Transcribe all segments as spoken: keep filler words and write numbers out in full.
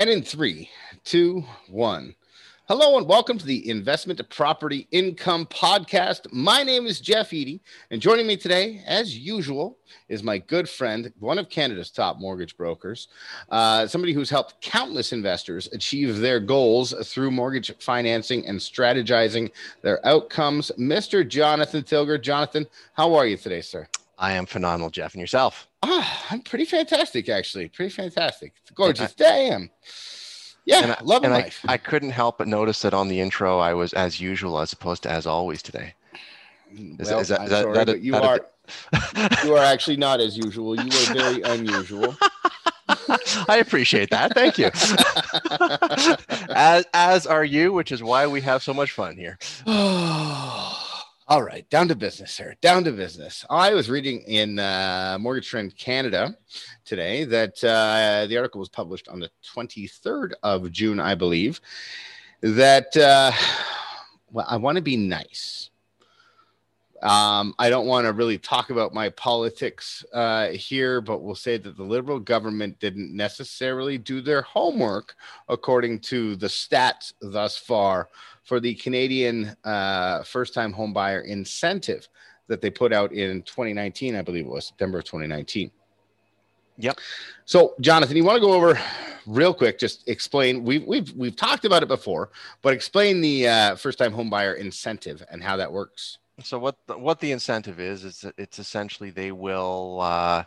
And in three, two, one. Hello and welcome to the Investment Property Income Podcast. My name is Jeff Eady, and joining me today, as usual, is my good friend, one of Canada's top mortgage brokers, uh, somebody who's helped countless investors achieve their goals through mortgage financing and strategizing their outcomes, Mister Jonathan Tilger. Jonathan, how are you today, sir? I am phenomenal, Jeff. And yourself? Ah, I'm pretty fantastic, actually. Pretty fantastic. It's a gorgeous day. I am. Yeah, I, love and life. I, I couldn't help but notice that on the intro, I was as usual as opposed to as always today. Is, well, is that, I'm that, sorry, that a, but you are a, you are actually not as usual. You are very unusual. I appreciate that. Thank you. as as are you, which is why we have so much fun here. All right, down to business here, down to business. I was reading in uh, Mortgage Trend Canada today that uh, the article was published on the twenty-third of June, I believe, that, uh, well, I want to be nice. Um, I don't want to really talk about my politics uh, here, but we'll say that the Liberal government didn't necessarily do their homework, according to the stats thus far, for the Canadian uh, First Time Home Buyer Incentive that they put out in twenty nineteen, I believe it was September of twenty nineteen. Yep. So, Jonathan, you want to go over real quick? Just explain. We've we've we've talked about it before, but explain the uh, First Time Home Buyer Incentive and how that works. So, what the, what the incentive is? It's it's essentially they will uh,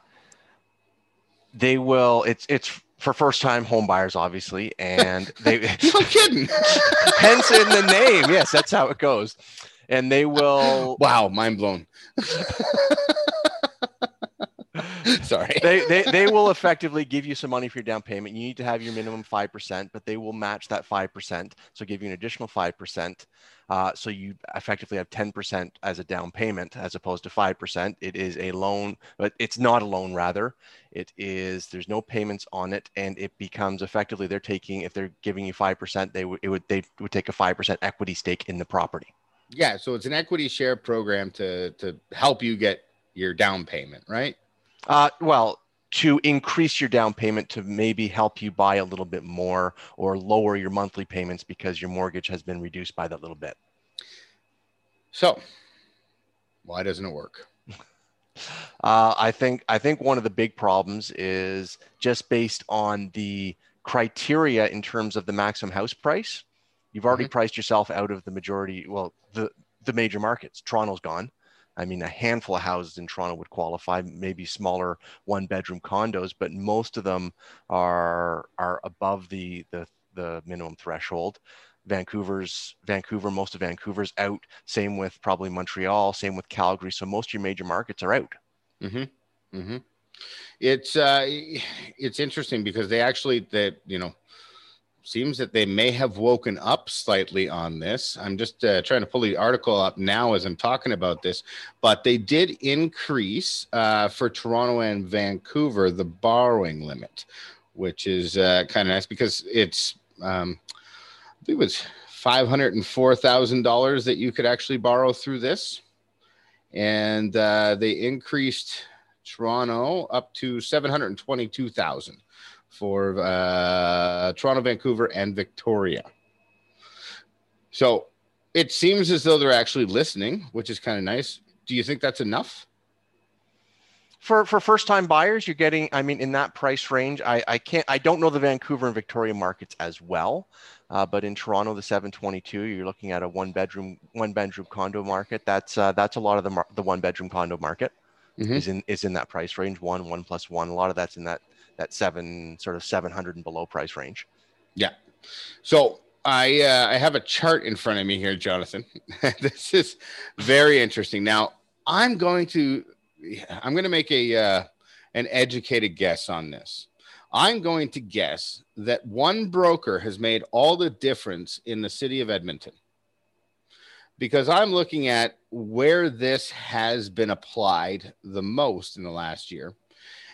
they will it's it's. for first-time home buyers, obviously, and they no kidding. Hence in the name, yes, that's how it goes. And they will. Wow, mind blown. Sorry. They, they they will effectively give you some money for your down payment. You need to have your minimum five percent, but they will match that five percent, so give you an additional five percent. Uh, so you effectively have ten percent as a down payment as opposed to five percent. It is a loan, but it's not a loan, rather. It is, there's no payments on it, and it becomes effectively they're taking, if they're giving you five percent, they would, it would, they would take a five percent equity stake in the property. Yeah. So it's an equity share program to, to help you get your down payment, right? Uh, well, to increase your down payment to maybe help you buy a little bit more or lower your monthly payments because your mortgage has been reduced by that little bit. So why doesn't it work? Uh, I think I think one of the big problems is just based on the criteria in terms of the maximum house price. You've already mm-hmm. priced yourself out of the majority. Well, the, the major markets. Toronto's gone. I mean, a handful of houses in Toronto would qualify, maybe smaller one-bedroom condos, but most of them are are above the the, the minimum threshold. Vancouver's Vancouver, most of Vancouver's out. Same with probably Montreal. Same with Calgary. So most of your major markets are out. Mm-hmm. Mm-hmm. It's uh, it's interesting because they actually that you know. Seems that they may have woken up slightly on this. I'm just uh, trying to pull the article up now as I'm talking about this, but they did increase uh, for Toronto and Vancouver, the borrowing limit, which is uh, kind of nice because it's, um, I think it was five hundred four thousand dollars that you could actually borrow through this. And uh, they increased Toronto up to seven hundred twenty-two thousand dollars. For uh, Toronto, Vancouver, and Victoria. So it seems as though they're actually listening, which is kind of nice. Do you think that's enough? For for first-time buyers, you're getting, I mean, in that price range, I, I can't, I don't know the Vancouver and Victoria markets as well, uh, but in Toronto, the seven twenty-two, you're looking at a one-bedroom one-bedroom condo market. That's uh, that's a lot of the mar- the one-bedroom condo market mm-hmm. is in is in that price range, one one plus one. A lot of that's in that. that seven sort of seven hundred and below price range. Yeah. So I, uh, I have a chart in front of me here, Jonathan. This is very interesting. Now I'm going to, I'm going to make a, uh, an educated guess on this. I'm going to guess that one broker has made all the difference in the city of Edmonton, because I'm looking at where this has been applied the most in the last year.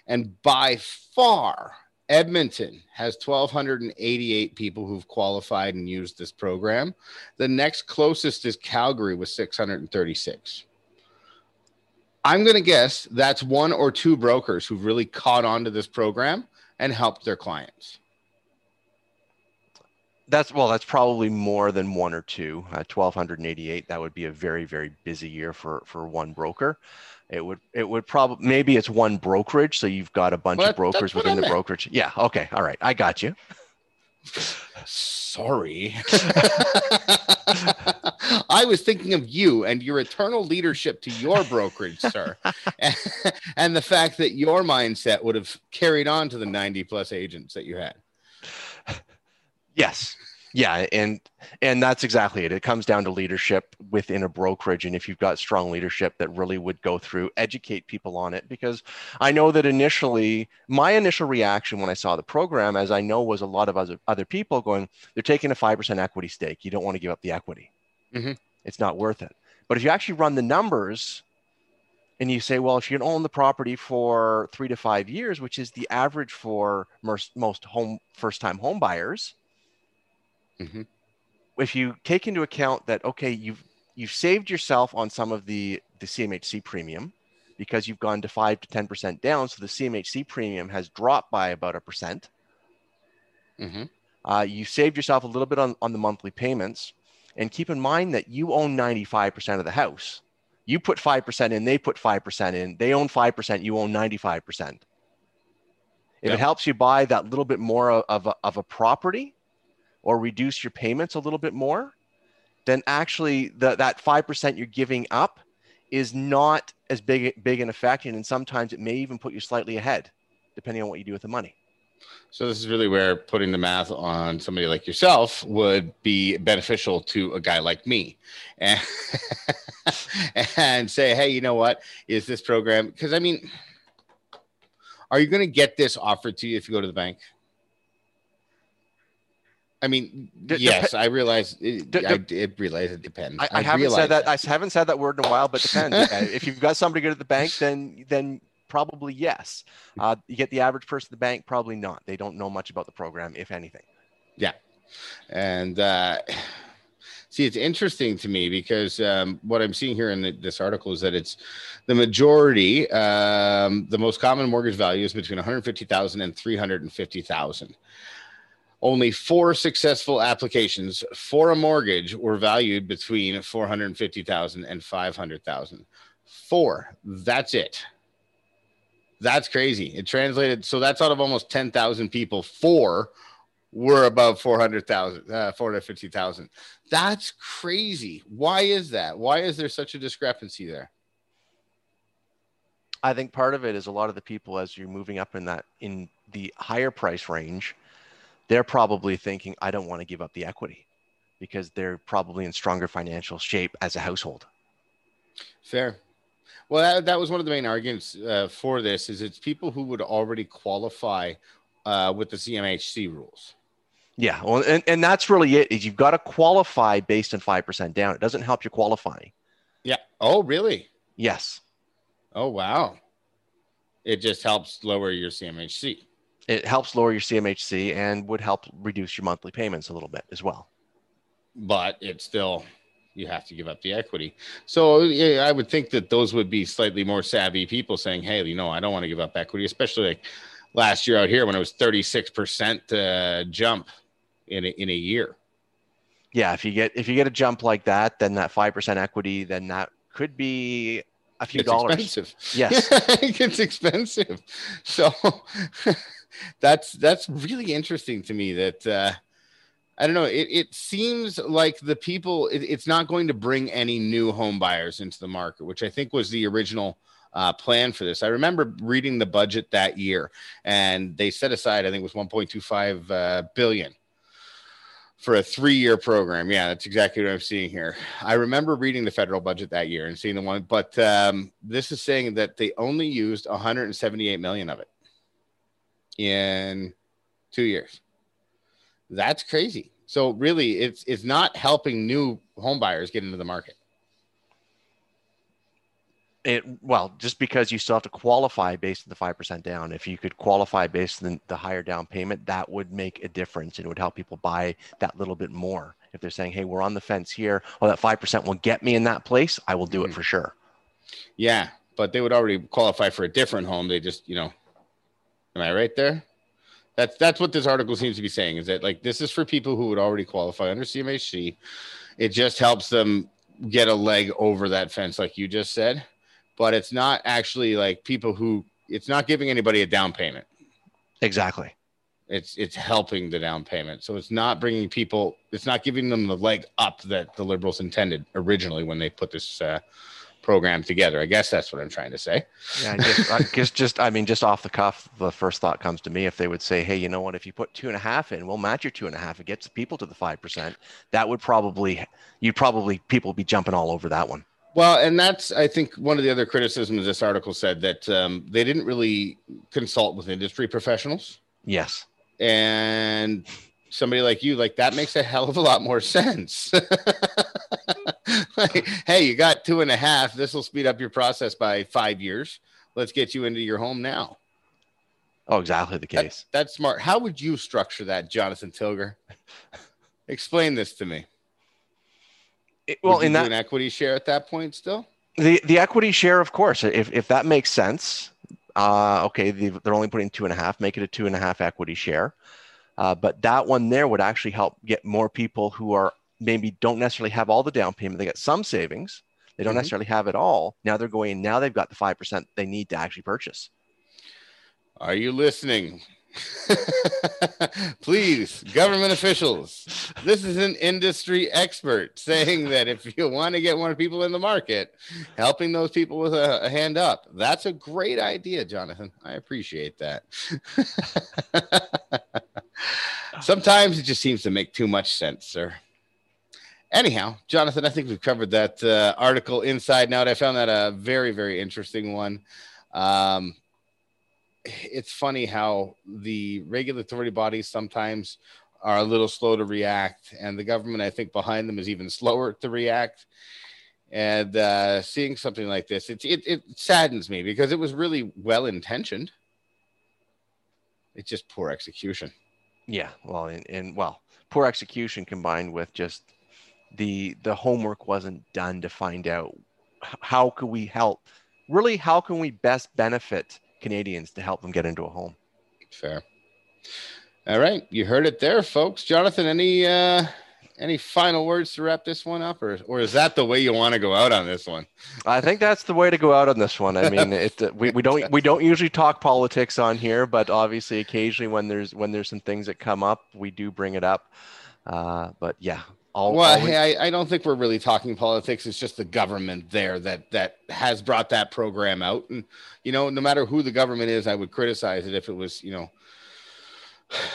And by far, Edmonton has one thousand two hundred eighty-eight people who've qualified and used this program. The next closest is Calgary with six hundred thirty-six. I'm going to guess that's one or two brokers who've really caught on to this program and helped their clients. That's, well, that's probably more than one or two, uh, one thousand two hundred eighty-eight. That would be a very, very busy year for, for one broker. It would, it would probably, maybe it's one brokerage. So you've got a bunch well, of brokers within the meant. brokerage. Yeah. Okay. All right. I got you. Sorry. I was thinking of you and your eternal leadership to your brokerage, sir. And the fact that your mindset would have carried on to the ninety plus agents that you had. Yes. Yeah. And, and that's exactly it. It comes down to leadership within a brokerage. And if you've got strong leadership that really would go through, educate people on it, because I know that initially my initial reaction when I saw the program, as I know, was a lot of other people going, they're taking a five percent equity stake. You don't want to give up the equity. Mm-hmm. It's not worth it. But if you actually run the numbers and you say, well, if you can own the property for three to five years, which is the average for most home first time home buyers, mm-hmm. if you take into account that, okay, you've, you've saved yourself on some of the, the C M H C premium because you've gone to five to ten percent down. So the C M H C premium has dropped by about a percent. Mm-hmm. Uh, you saved yourself a little bit on, on the monthly payments, and keep in mind that you own ninety-five percent of the house. You put five percent in, they put five percent in, they own five percent, you own ninety-five percent. If yep. it helps you buy that little bit more of a, of a property, or reduce your payments a little bit more, then actually the, that five percent you're giving up is not as big, big an effect. And sometimes it may even put you slightly ahead, depending on what you do with the money. So this is really where putting the math on somebody like yourself would be beneficial to a guy like me. And, and say, hey, you know what? Is this program? Because I mean, are you going to get this offered to you if you go to the bank? I mean, yes, I realize it, I did realize it depends. I, I, I haven't said that, that. I haven't said that word in a while, but depends. If you've got somebody good at the bank, then then probably yes. Uh, you get the average person at the bank, probably not. They don't know much about the program, if anything. Yeah. And uh, see, it's interesting to me because um, what I'm seeing here in the, this article is that it's the majority, um, the most common mortgage value is between one hundred fifty thousand dollars and three hundred fifty thousand dollars. Only four successful applications for a mortgage were valued between four hundred fifty thousand dollars and five hundred thousand dollars. Four. That's it. That's crazy. It translated. So that's out of almost ten thousand people. Four were above four hundred thousand, uh, four hundred fifty thousand. That's crazy. Why is that? Why is there such a discrepancy there? I think part of it is a lot of the people, as you're moving up in that, in the higher price range, they're probably thinking, I don't want to give up the equity, because they're probably in stronger financial shape as a household. Fair. Well, that, that was one of the main arguments uh, for this, is it's people who would already qualify uh, with the C M H C rules. Yeah. Well, and, and that's really it, is you've got to qualify based on five percent down. It doesn't help you qualifying. Yeah. Oh, really? Yes. Oh, wow. It just helps lower your C M H C. It helps lower your C M H C and would help reduce your monthly payments a little bit as well. But it's still, you have to give up the equity. So yeah, I would think that those would be slightly more savvy people saying, hey, you know, I don't want to give up equity, especially like last year out here when it was thirty-six percent uh, jump in a, in a year. Yeah. If you get, if you get a jump like that, then that five percent equity, then that could be a few it's dollars. Expensive. Yes. It gets expensive. So That's that's really interesting to me that, uh, I don't know, it, it seems like the people, it, it's not going to bring any new home buyers into the market, which I think was the original uh, plan for this. I remember reading the budget that year, and they set aside, I think it was one point two five uh, billion for a three-year program. Yeah, that's exactly what I'm seeing here. I remember reading the federal budget that year and seeing the one, but um, this is saying that they only used one hundred seventy-eight million of it in two years. That's crazy. So really it's, it's not helping new home buyers get into the market. It, well, just because you still have to qualify based on the five percent down. If you could qualify based on the higher down payment, that would make a difference, and it would help people buy that little bit more. If they're saying, hey, we're on the fence here, oh, that five percent will get me in that place, I will do mm-hmm. it for sure. Yeah. But they would already qualify for a different home. They just, you know, am I right there? That's that's what this article seems to be saying, is that like this is for people who would already qualify under C M H C. It just helps them get a leg over that fence, like you just said. But it's not actually like people who, it's not giving anybody a down payment. Exactly. It's it's helping the down payment. So it's not bringing people, it's not giving them the leg up that the Liberals intended originally when they put this uh, program together. I guess that's what I'm trying to say. Yeah, I guess, I guess just, I mean, just off the cuff, the first thought comes to me, if they would say, hey, you know what, if you put two and a half in, we'll match your two and a half. It gets the people to the five percent. That would probably, you'd probably, people would be jumping all over that one. Well, and that's, I think, one of the other criticisms this article said that um, they didn't really consult with industry professionals. Yes. And somebody like you, like that makes a hell of a lot more sense. Like, hey, you got two and a half. This will speed up your process by five years. Let's get you into your home now. Oh, exactly the case. That, that's smart. How would you structure that, Jonathan Tilger? Explain this to me. It, well, would you in do that, an equity share at that point still? The the equity share, of course, if if that makes sense. Uh, okay, they're only putting two and a half, make it a two and a half equity share. Uh, but that one there would actually help get more people who are maybe don't necessarily have all the down payment. They got some savings. They don't mm-hmm. necessarily have it all. Now they're going, now they've got the five percent they need to actually purchase. Are you listening? Please, government officials, this is an industry expert saying that if you want to get more people in the market, helping those people with a, a hand up, that's a great idea, Jonathan. I appreciate that. Sometimes it just seems to make too much sense, sir. Anyhow, Jonathan, I think we've covered that uh, article inside and out. I found that a very, very interesting one. Um, It's funny how the regulatory bodies sometimes are a little slow to react, and the government, I think, behind them is even slower to react. And uh, seeing something like this, it, it it saddens me because it was really well intentioned. It's just poor execution. Yeah, well, and, and well, poor execution combined with just the the homework wasn't done to find out how could we help. Really, how can we best benefit Canadians to help them get into a home? Fair. All right, you heard it there, folks. Jonathan, any uh any final words to wrap this one up, or or is that the way you want to go out on this one? I think that's the way to go out on this one. I mean, it we, we don't we don't usually talk politics on here, but obviously occasionally when there's when there's some things that come up, we do bring it up. Uh but yeah. All, well, always- hey, I, I don't think we're really talking politics. It's just the government there that that has brought that program out. And, you know, no matter who the government is, I would criticize it if it was, you know,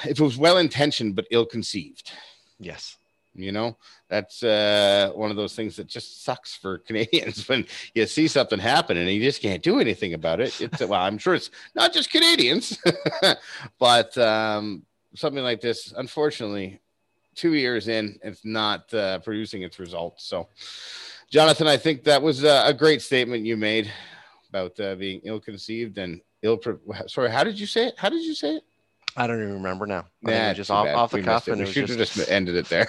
if it was well-intentioned but ill-conceived. Yes. You know, that's uh, one of those things that just sucks for Canadians when you see something happen and you just can't do anything about it. It's well, I'm sure it's not just Canadians, but um, something like this, unfortunately, two years in, it's not uh, producing its results. So, Jonathan, I think that was uh, a great statement you made about uh, being ill-conceived and ill. Sorry, how did you say it? How did you say it? I don't even remember now. Nah, I mean, just off, off the we cuff, and we should just... have just ended it there.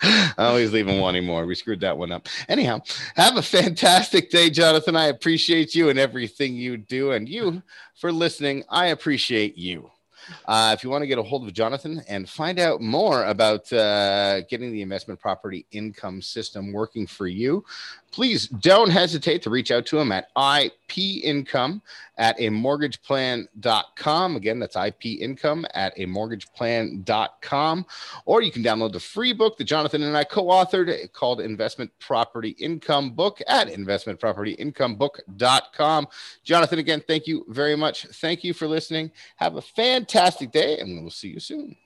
I always leave him wanting more. We screwed that one up. Anyhow, have a fantastic day, Jonathan. I appreciate you and everything you do, and you for listening. I appreciate you. Uh, if you want to get a hold of Jonathan and find out more about uh, getting the investment property income system working for you, please don't hesitate to reach out to him at I P income at a mortgage plan dot com. Again, that's I P income at a mortgage plan dot com. Or you can download the free book that Jonathan and I co-authored called Investment Property Income Book at investment property income book dot com. Jonathan, again, thank you very much. Thank you for listening. Have a fantastic day, and we'll see you soon.